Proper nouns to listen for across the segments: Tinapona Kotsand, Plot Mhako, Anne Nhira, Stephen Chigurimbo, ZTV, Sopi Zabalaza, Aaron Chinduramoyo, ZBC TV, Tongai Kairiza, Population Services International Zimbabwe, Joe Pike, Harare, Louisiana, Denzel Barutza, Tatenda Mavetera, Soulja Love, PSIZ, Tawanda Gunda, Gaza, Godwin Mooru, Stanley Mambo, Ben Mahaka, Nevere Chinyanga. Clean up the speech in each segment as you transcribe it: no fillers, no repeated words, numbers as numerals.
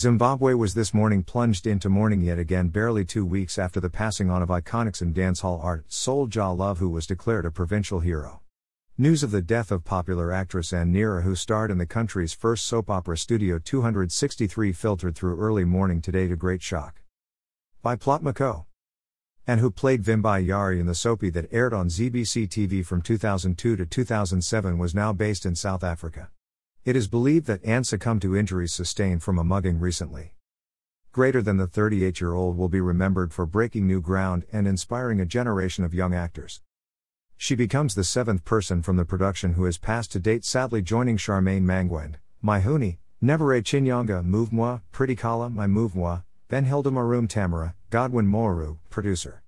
Zimbabwe was this morning plunged into mourning yet again, barely 2 weeks after the passing on of iconics in dancehall art Soulja Love, who was declared a provincial hero. News of the death of popular actress Anne Nhira, who starred in the country's first soap opera Studio 263, filtered through early morning today to great shock. By Plot Mhako, and who played Vimbai Yari in the soapie that aired on ZBC TV from 2002 to 2007, was now based in South Africa. It is believed that Anne succumbed to injuries sustained from a mugging recently. Greater than the 38-year-old will be remembered for breaking new ground and inspiring a generation of young actors. She becomes the seventh person from the production who has passed to date, sadly joining Charmaine Mangwend, Maihuni, Nevere Chinyanga, Muvmwa, Pretty Kala, My Muvmwa, Ben Hilda Maroom Tamara, Godwin Mooru, producer.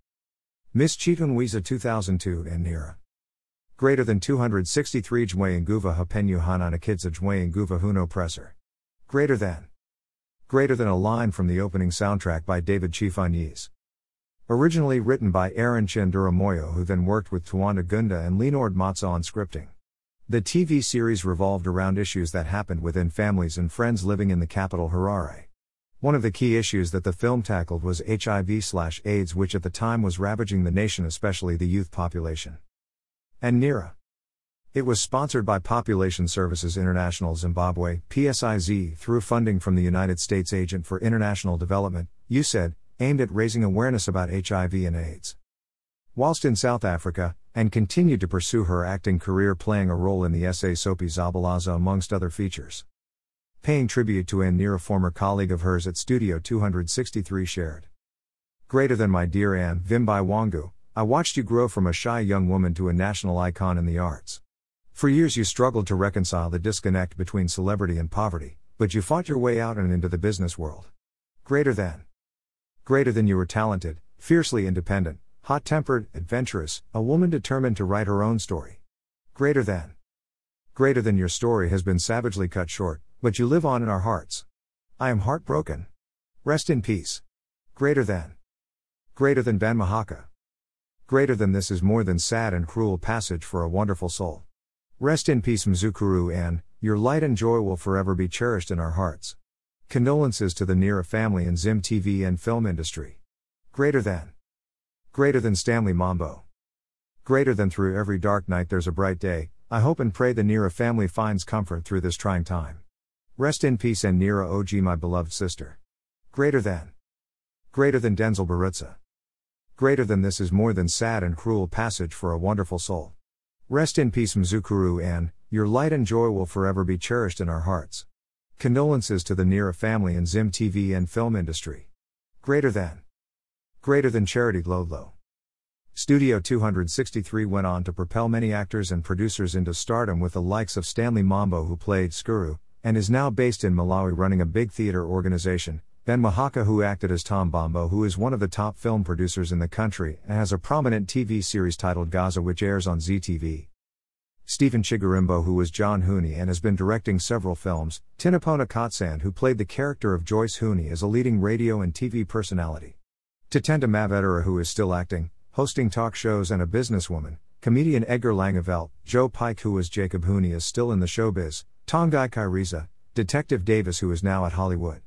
Miss Chitunwiza 2002 and Nhira. Greater than 263 Jwayenguva Hapenyu Hanana Kidza Jwayenguva Huno Presser. Greater than. Greater than a line from the opening soundtrack by David Chifanyes. Originally written by Aaron Chinduramoyo, who then worked with Tawanda Gunda and Leonard Matza on scripting. The TV series revolved around issues that happened within families and friends living in the capital Harare. One of the key issues that the film tackled was HIV/AIDS, which at the time was ravaging the nation, especially the youth population. Anne Nhira. It was sponsored by Population Services International Zimbabwe, PSIZ, through funding from the United States Agent for International Development, USAID, aimed at raising awareness about HIV and AIDS. Whilst in South Africa, Anne continued to pursue her acting career, playing a role in the essay Sopi Zabalaza amongst other features. Paying tribute to Anne Nhira, former colleague of hers at Studio 263 shared. Greater than my dear Anne, Vimbai Wangu, I watched you grow from a shy young woman to a national icon in the arts. For years you struggled to reconcile the disconnect between celebrity and poverty, but you fought your way out and into the business world. Greater than. Greater than you were talented, fiercely independent, hot-tempered, adventurous, a woman determined to write her own story. Greater than. Greater than your story has been savagely cut short, but you live on in our hearts. I am heartbroken. Rest in peace. Greater than. Greater than Ben Mahaka. Greater than this is more than sad and cruel passage for a wonderful soul. Rest in peace Mzukuru Anne, your light and joy will forever be cherished in our hearts. Condolences to the Nhira family and Zim TV and film industry. Greater than. Greater than Stanley Mambo. Greater than through every dark night there's a bright day, I hope and pray the Nhira family finds comfort through this trying time. Rest in peace Anne Nhira OG, my beloved sister. Greater than. Greater than Denzel Barutza. Greater than this is more than sad and cruel passage for a wonderful soul. Rest in peace Mzukuru Anne, your light and joy will forever be cherished in our hearts. Condolences to the Nhira family and Zim TV and film industry. Greater than. Greater than Charity Lolo. Studio 263 went on to propel many actors and producers into stardom, with the likes of Stanley Mambo, who played Skuru, and is now based in Malawi running a big theater organization, Ben Mahaka, who acted as Tom Bombo, who is one of the top film producers in the country and has a prominent TV series titled Gaza, which airs on ZTV. Stephen Chigurimbo, who was John Huni and has been directing several films, Tinapona Kotsand, who played the character of Joyce Huni, is a leading radio and TV personality. Tatenda Mavetera, who is still acting, hosting talk shows and a businesswoman, comedian Edgar Langevelt, Joe Pike, who was Jacob Huni, is still in the showbiz, Tongai Kairiza, Detective Davis, who is now at Hollywood.